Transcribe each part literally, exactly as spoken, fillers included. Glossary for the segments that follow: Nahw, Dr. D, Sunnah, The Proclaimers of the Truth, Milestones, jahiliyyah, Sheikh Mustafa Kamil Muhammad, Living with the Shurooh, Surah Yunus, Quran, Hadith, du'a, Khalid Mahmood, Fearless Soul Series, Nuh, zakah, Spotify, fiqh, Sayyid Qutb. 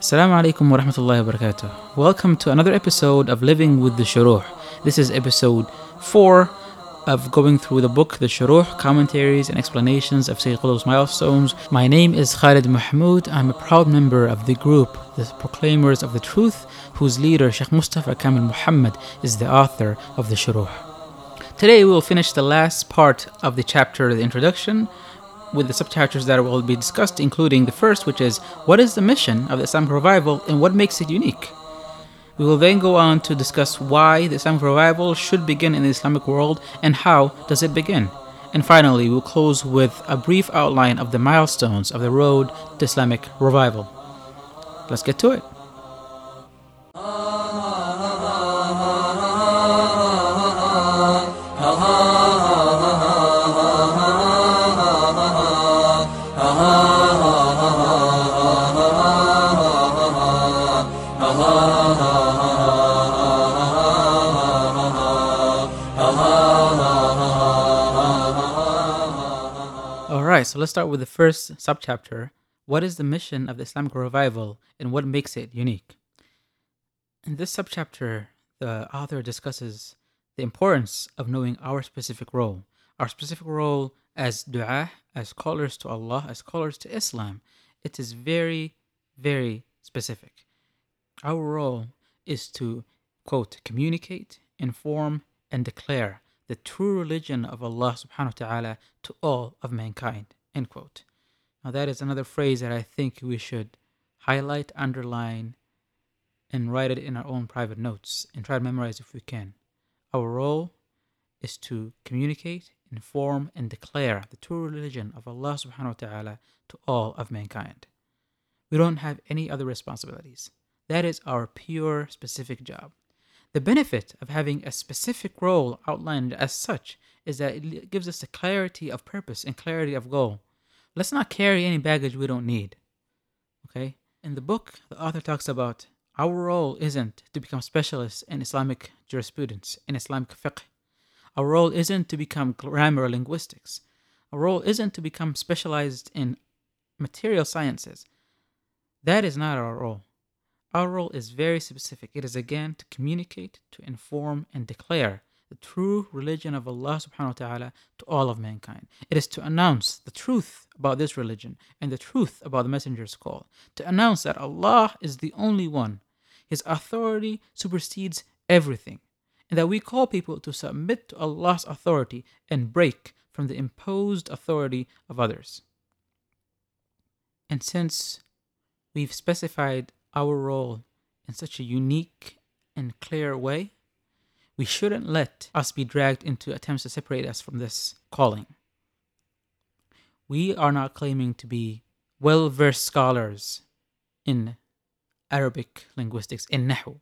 Assalamu alaikum wa rahmatullahi wa barakatuh. Welcome to another episode of Living with the Shurooh. This is episode four of going through the book, The Shurooh, Commentaries and Explanations of Sayyid Qutb's Milestones. My name is Khalid Mahmood. I'm a proud member of the group, The Proclaimers of the Truth, whose leader, Sheikh Mustafa Kamil Muhammad, is the author of The Shurooh. Today we will finish the last part of the chapter, the introduction, with the subchapters that will be discussed, including the first, which is what is the mission of the Islamic revival and what makes it unique. We will then go on to discuss why the Islamic revival should begin in the Islamic world and how does it begin. And finally, we'll close with a brief outline of the milestones of the road to Islamic revival. Let's get to it. So let's start with the first subchapter. What is the mission of the Islamic revival and what makes it unique? In this subchapter, the author discusses the importance of knowing our specific role, our specific role as du'a, as callers to Allah, as callers to Islam. It is very, very specific. Our role is to, quote, communicate, inform, and declare the true religion of Allah subhanahu wa ta'ala to all of mankind, end quote. Now that is another phrase that I think we should highlight, underline, and write it in our own private notes and try to memorize if we can. Our role is to communicate, inform, and declare the true religion of Allah subhanahu wa ta'ala to all of mankind. We don't have any other responsibilities. That is our pure specific job. The benefit of having a specific role outlined as such is that it gives us a clarity of purpose and clarity of goal. Let's not carry any baggage we don't need. Okay? In the book, the author talks about our role isn't to become specialists in Islamic jurisprudence, in Islamic fiqh. Our role isn't to become grammar linguistics. Our role isn't to become specialized in material sciences. That is not our role. Our role is very specific. It is again to communicate, to inform, and declare the true religion of Allah subhanahu wa ta'ala to all of mankind. It is to announce the truth about this religion and the truth about the messenger's call. To announce that Allah is the only one. His authority supersedes everything. And that we call people to submit to Allah's authority and break from the imposed authority of others. And since we've specified our role in such a unique and clear way, we shouldn't let us be dragged into attempts to separate us from this calling. We are not claiming to be well-versed scholars in Arabic linguistics, in Nahw.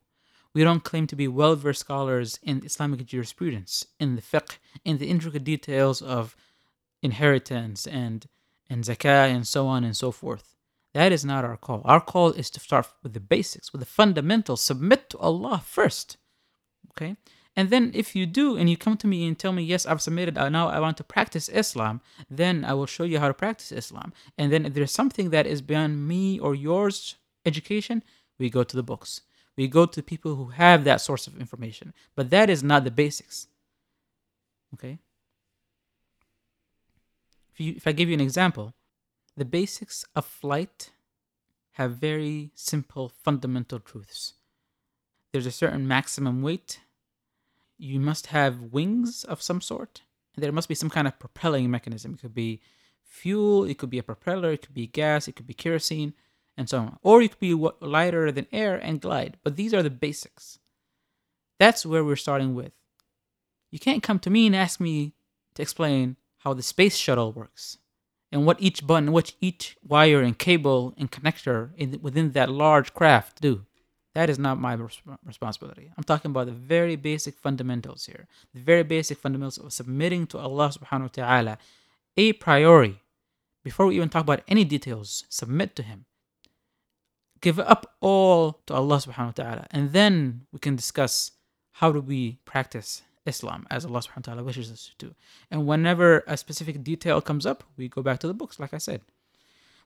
We don't claim to be well-versed scholars in Islamic jurisprudence, in the fiqh, in the intricate details of inheritance and, and zakah and so on and so forth. That is not our call. Our call is to start with the basics, with the fundamentals. Submit to Allah first. Okay? And then if you do, and you come to me and tell me, yes, I've submitted, now I want to practice Islam, then I will show you how to practice Islam. And then if there's something that is beyond me or yours education, we go to the books. We go to people who have that source of information. But that is not the basics. Okay? If, you, if I give you an example, the basics of flight have very simple fundamental truths. There's a certain maximum weight. You must have wings of some sort. There must be some kind of propelling mechanism. It could be fuel, it could be a propeller, it could be gas, it could be kerosene, and so on. Or it could be lighter than air and glide. But these are the basics. That's where we're starting with. You can't come to me and ask me to explain how the space shuttle works, and what each button, what each wire and cable and connector in, within that large craft do. That is not my res- responsibility. I'm talking about the very basic fundamentals here. The very basic fundamentals of submitting to Allah subhanahu wa ta'ala a priori. Before we even talk about any details, submit to Him. Give up all to Allah subhanahu wa ta'ala. And then we can discuss how do we practice Islam as Allah subhanahu wa ta'ala wishes us to. And whenever a specific detail comes up, we go back to the books, like I said.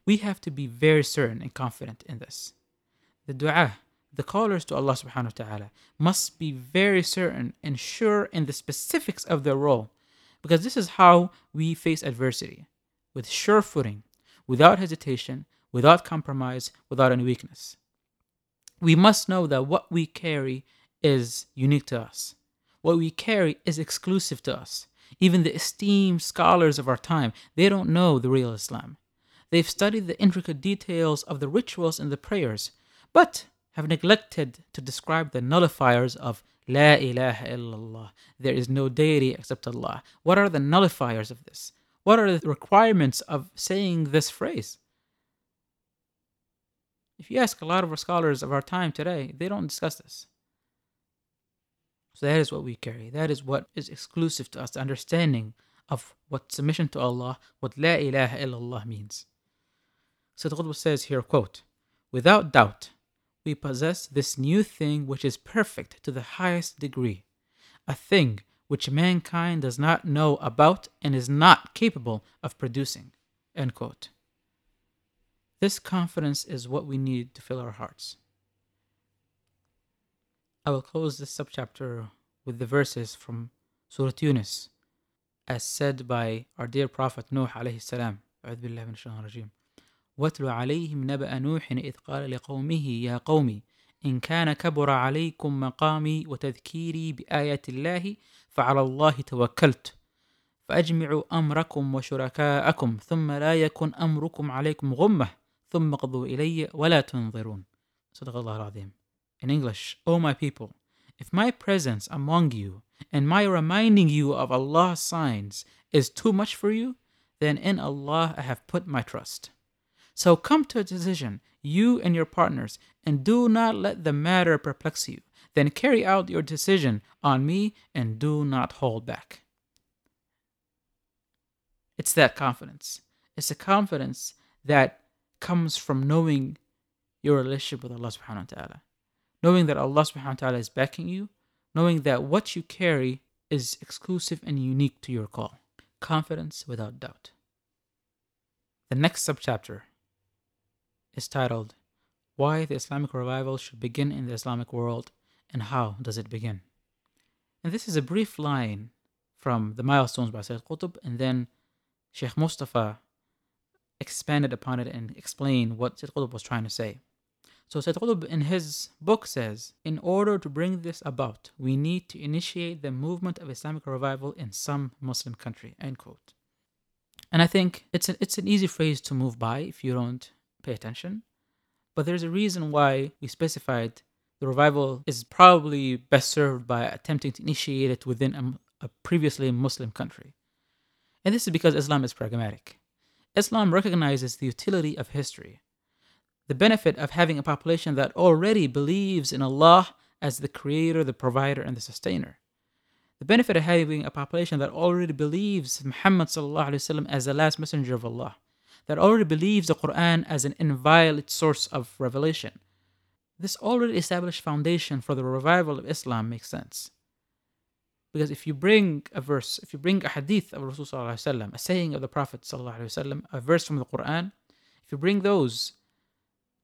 We have to be very certain and confident in this. the dua, the callers to Allah subhanahu wa ta'ala must be very certain and sure in the specifics of their role, because this is how we face adversity, with sure footing, without hesitation, without compromise, without any weakness. We must know that what we carry is unique to us. What we carry is exclusive to us. Even the esteemed scholars of our time, they don't know the real Islam. They've studied the intricate details of the rituals and the prayers, but have neglected to describe the nullifiers of La ilaha illallah. There is no deity except Allah. What are the nullifiers of this? What are the requirements of saying this phrase? If you ask a lot of our scholars of our time today, they don't discuss this. So that is what we carry. That is what is exclusive to us, the understanding of what submission to Allah, what La ilaha illallah means. Sayyid Qutb says here, quote, "Without doubt, we possess this new thing which is perfect to the highest degree, a thing which mankind does not know about and is not capable of producing." End quote. This confidence is what we need to fill our hearts. I will close this subchapter with the verses from Surah Yunus, as said by our dear Prophet Nuh alayhi salam. وَاتْلُ عَلَيْهِمْ نَبَأَ نُوحٍ إِذْ قَالَ لِقَوْمِهِ يَا قَوْمِ إِنْ كَانَ كَبُرَ عَلَيْكُمْ مَقَامِي وَتَذْكِيرِي بِآيَاتِ اللَّهِ فَعَلَى اللَّهِ تَوَكَّلْتُ فَأَجْمِعُوا أَمْرَكُمْ وَشُرَكَاءَكُمْ ثُمَّ لَا يَكُنْ أَمْرُكُمْ عَلَيْكُمْ غُمَّةً ثُمَّ اقْضُوا إِلَيَّ وَلَا تُنظِرُونَ. صدق الله العظيم. In English, O my people, if my presence among you and my reminding you of Allah's signs is too much for you, then in Allah I have put my trust. So come to a decision, you and your partners, and do not let the matter perplex you. Then carry out your decision on me and do not hold back. It's that confidence. It's a confidence that comes from knowing your relationship with Allah subhanahu wa ta'ala. Knowing that Allah subhanahu wa ta'ala is backing you. Knowing that what you carry is exclusive and unique to your call. Confidence without doubt. The next subchapter is titled, "Why the Islamic Revival Should Begin in the Islamic World and How Does It Begin?" And this is a brief line from the Milestones by Sayyid Qutb, and then Sheikh Mustafa expanded upon it and explained what Sayyid Qutb was trying to say. So Sayyid Qutb in his book says, in order to bring this about, we need to initiate the movement of Islamic revival in some Muslim country, end quote. And I think it's an, it's an easy phrase to move by if you don't pay attention. But there's a reason why we specified the revival is probably best served by attempting to initiate it within a, a previously Muslim country. And this is because Islam is pragmatic. Islam recognizes the utility of history, the benefit of having a population that already believes in Allah as the creator, the provider, and the sustainer. The benefit of having a population that already believes Muhammad sallallahu alaihi wasallam as the last messenger of Allah, that already believes the Quran as an inviolate source of revelation. This already established foundation for the revival of Islam makes sense. Because if you bring a verse, if you bring a hadith of Rasul sallallahu alaihi wasallam, a saying of the Prophet sallallahu alaihi wasallam, a verse from the Quran, if you bring those,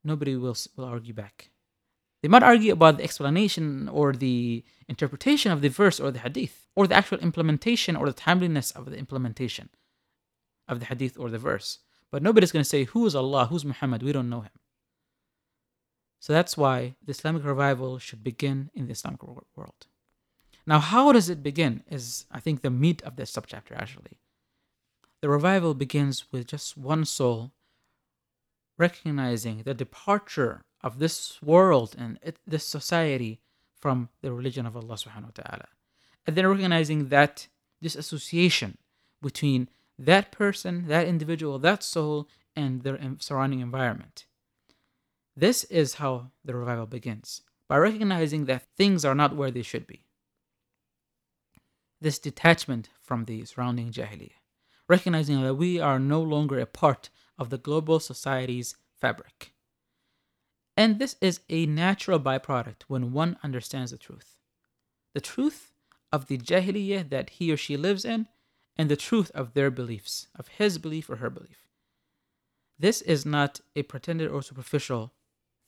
nobody will, will argue back. They might argue about the explanation or the interpretation of the verse or the hadith, or the actual implementation or the timeliness of the implementation of the hadith or the verse. But nobody's going to say, who is Allah, who's Muhammad, we don't know him. So that's why the Islamic revival should begin in the Islamic world. Now, how does it begin is, I think, the meat of this subchapter, actually. The revival begins with just one soul recognizing the departure of this world and it, this society from the religion of Allah subhanahu wa ta'ala. And then recognizing that disassociation between that person, that individual, that soul, and their surrounding environment. This is how the revival begins, by recognizing that things are not where they should be. This detachment from the surrounding jahiliyyah, recognizing that we are no longer a part of the global society's fabric. And this is a natural byproduct when one understands the truth. The truth of the jahiliyyah that he or she lives in, and the truth of their beliefs, of his belief or her belief. This is not a pretended or superficial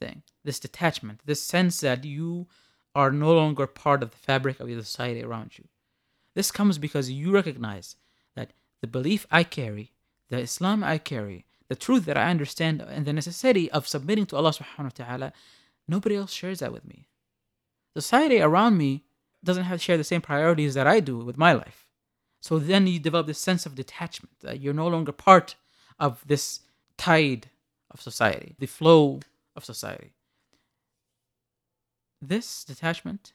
thing, this detachment, this sense that you are no longer part of the fabric of the society around you. This comes because you recognize that the belief I carry, the Islam I carry, the truth that I understand, and the necessity of submitting to Allah subhanahu wa ta'ala, nobody else shares that with me. The society around me doesn't have to share the same priorities that I do with my life. So then you develop this sense of detachment, that you're no longer part of this tide of society, the flow of society. This detachment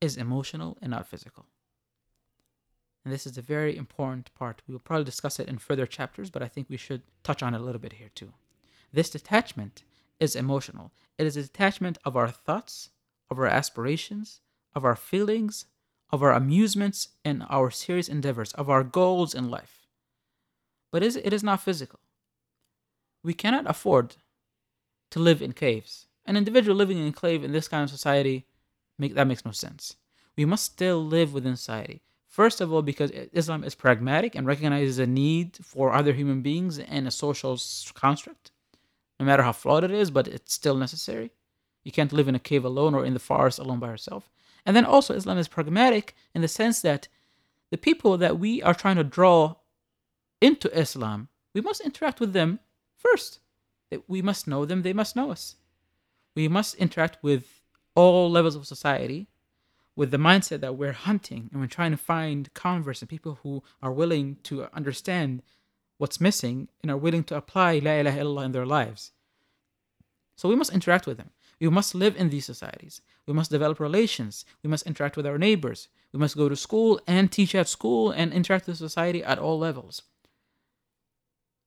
is emotional and not physical. And this is a very important part. We will probably discuss it in further chapters, but I think we should touch on it a little bit here too. This detachment is emotional. It is a detachment of our thoughts, of our aspirations, of our feelings, of our amusements and our serious endeavors, of our goals in life. But it is not physical. We cannot afford to live in caves. An individual living in a cave in this kind of society, make, that makes no sense. We must still live within society. First of all, because Islam is pragmatic and recognizes a need for other human beings and a social construct, no matter how flawed it is, but it's still necessary. You can't live in a cave alone or in the forest alone by yourself. And then also Islam is pragmatic in the sense that the people that we are trying to draw into Islam, we must interact with them first. We must know them, they must know us. We must interact with all levels of society with the mindset that we're hunting and we're trying to find converts and people who are willing to understand what's missing and are willing to apply La ilaha illallah in their lives. So we must interact with them. We must live in these societies. We must develop relations. We must interact with our neighbors. We must go to school and teach at school and interact with society at all levels.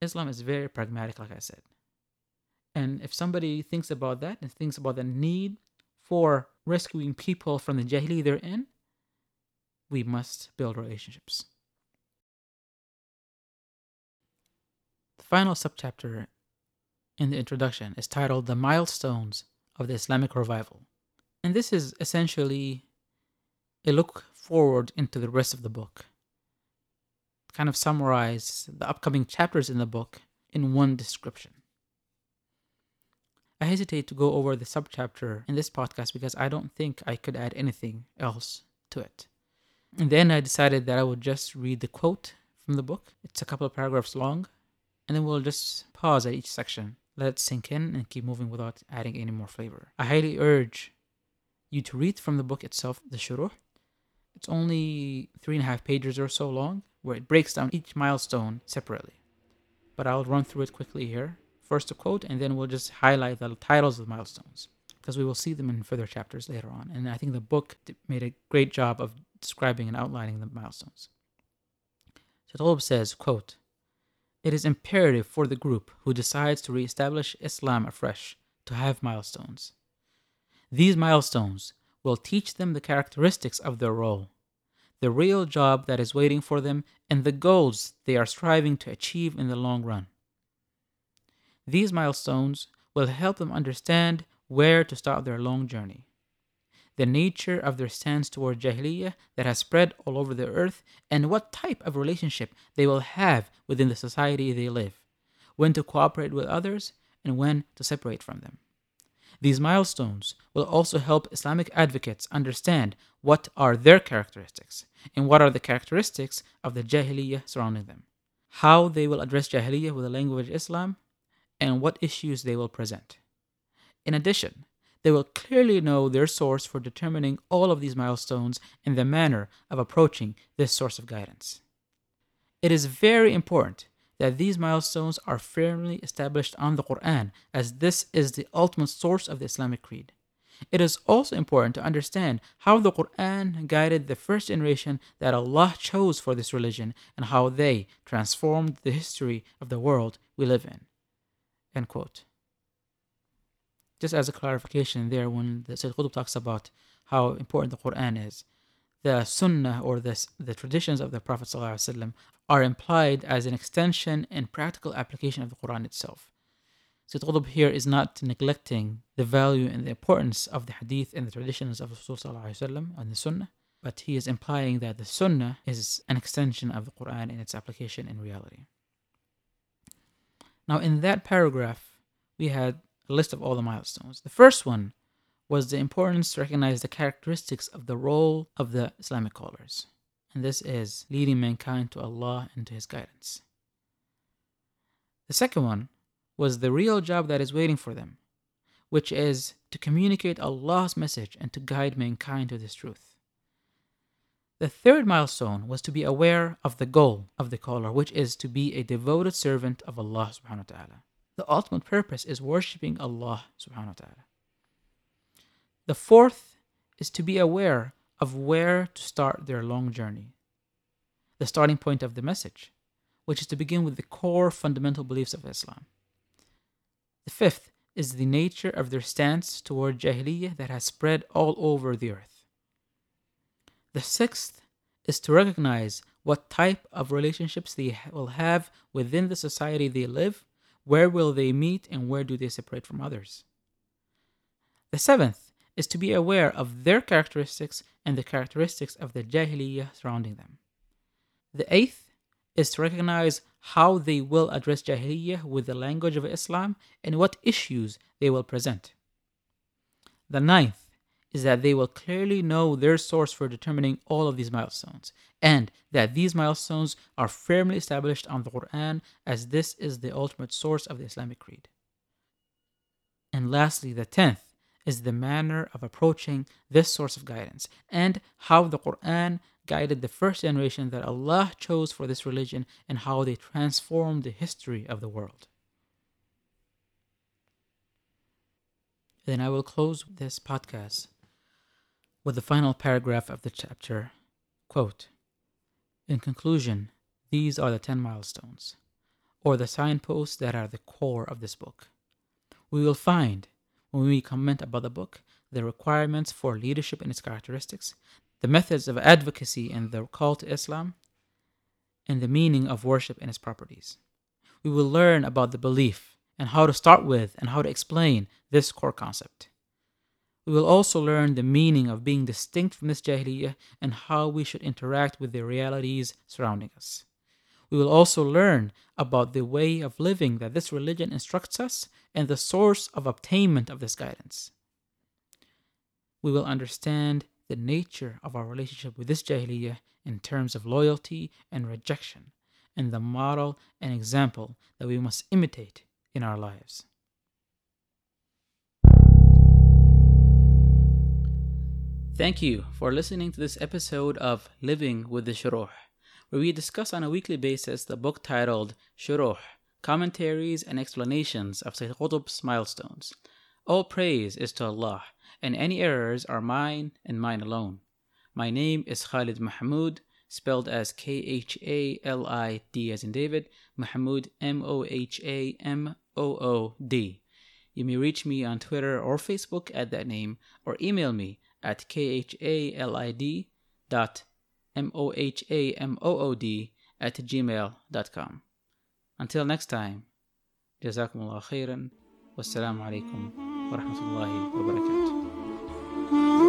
Islam is very pragmatic, like I said. And if somebody thinks about that and thinks about the need for rescuing people from the jahili they're in, we must build relationships. The final subchapter in the introduction is titled The Milestones of the Islamic Revival. And this is essentially a look forward into the rest of the book. Kind of summarize the upcoming chapters in the book in one description. I hesitate to go over the subchapter in this podcast because I don't think I could add anything else to it. And then I decided that I would just read the quote from the book. It's a couple of paragraphs long. And then we'll just pause at each section, let it sink in, and keep moving without adding any more flavor. I highly urge you to read from the book itself, The Shurooh. It's only three and a half pages or so long, where it breaks down each milestone separately. But I'll run through it quickly here. First a quote, and then we'll just highlight the titles of the milestones, because we will see them in further chapters later on. And I think the book made a great job of describing and outlining the milestones. So Qutb says, quote, "It is imperative for the group who decides to reestablish Islam afresh to have milestones. These milestones will teach them the characteristics of their role, the real job that is waiting for them, and the goals they are striving to achieve in the long run. These milestones will help them understand where to start their long journey, the nature of their stance toward Jahiliyyah that has spread all over the earth, and what type of relationship they will have within the society they live, when to cooperate with others, and when to separate from them. These milestones will also help Islamic advocates understand what are their characteristics, and what are the characteristics of the Jahiliyyah surrounding them, how they will address Jahiliyyah with the language of Islam, and what issues they will present. In addition, they will clearly know their source for determining all of these milestones and the manner of approaching this source of guidance. It is very important that these milestones are firmly established on the Quran, as this is the ultimate source of the Islamic creed. It is also important to understand how the Quran guided the first generation that Allah chose for this religion and how they transformed the history of the world we live in." End quote. Just as a clarification there, when the Sayyid Qutb talks about how important the Quran is, the Sunnah, or the, the traditions of the Prophet ﷺ, are implied as an extension and practical application of the Quran itself. Sayyid Qutb here is not neglecting the value and the importance of the Hadith and the traditions of Rasul ﷺ and the Sunnah, but he is implying that the Sunnah is an extension of the Quran in its application in reality. Now in that paragraph, we had the list of all the milestones. The first one was the importance to recognize the characteristics of the role of the Islamic callers. And this is leading mankind to Allah and to His guidance. The second one was the real job that is waiting for them, which is to communicate Allah's message and to guide mankind to this truth. The third milestone was to be aware of the goal of the caller, which is to be a devoted servant of Allah subhanahu wa ta'ala. The ultimate purpose is worshipping Allah subhanahu wa ta'ala. The fourth is to be aware of where to start their long journey, the starting point of the message, which is to begin with the core fundamental beliefs of Islam. The fifth is the nature of their stance toward Jahiliyyah that has spread all over the earth. The sixth is to recognize what type of relationships they will have within the society they live, where will they meet, and where do they separate from others. The seventh is to be aware of their characteristics and the characteristics of the Jahiliyyah surrounding them. The eighth is to recognize how they will address Jahiliyyah with the language of Islam and what issues they will present. The ninth is that they will clearly know their source for determining all of these milestones, and that these milestones are firmly established on the Quran, as this is the ultimate source of the Islamic creed. And lastly, the tenth is the manner of approaching this source of guidance, and how the Quran guided the first generation that Allah chose for this religion, and how they transformed the history of the world. Then I will close this podcast with the final paragraph of the chapter, quote, "In conclusion, these are the ten milestones, or the signposts that are the core of this book. We will find, when we comment about the book, the requirements for leadership and its characteristics, the methods of advocacy and the call to Islam, and the meaning of worship and its properties. We will learn about the belief and how to start with and how to explain this core concept. We will also learn the meaning of being distinct from this Jahiliyyah and how we should interact with the realities surrounding us. We will also learn about the way of living that this religion instructs us and the source of obtainment of this guidance. We will understand the nature of our relationship with this Jahiliyyah in terms of loyalty and rejection, and the model and example that we must imitate in our lives." Thank you for listening to this episode of Living with the Shurooh, where we discuss on a weekly basis the book titled Shurooh, Commentaries and Explanations of Sayyid Qutb's Milestones. All praise is to Allah, and any errors are mine and mine alone. My name is Khalid Mahmood, spelled as K H A L I D as in David, Mahmood M O H A M O O D. You may reach me on Twitter or Facebook at that name, or email me at K H A L I D dot M O H A M O O D at gmail dot com. Until next time, Jazakumullah khairan, wassalamu alaikum wa rahmatullahi wa barakatuh.